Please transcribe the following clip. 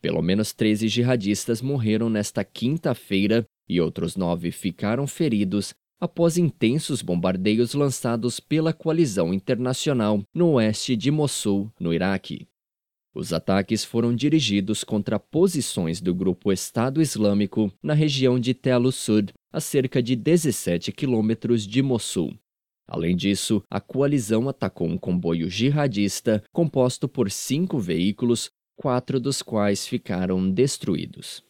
Pelo menos 13 jihadistas morreram nesta quinta-feira e outros 9 ficaram feridos após intensos bombardeios lançados pela coalizão internacional no oeste de Mossul, no Iraque. Os ataques foram dirigidos contra posições do grupo Estado Islâmico na região de Tel Sud, a cerca de 17 quilômetros de Mossul. Além disso, a coalizão atacou um comboio jihadista composto por 5 veículos, 4 dos quais ficaram destruídos.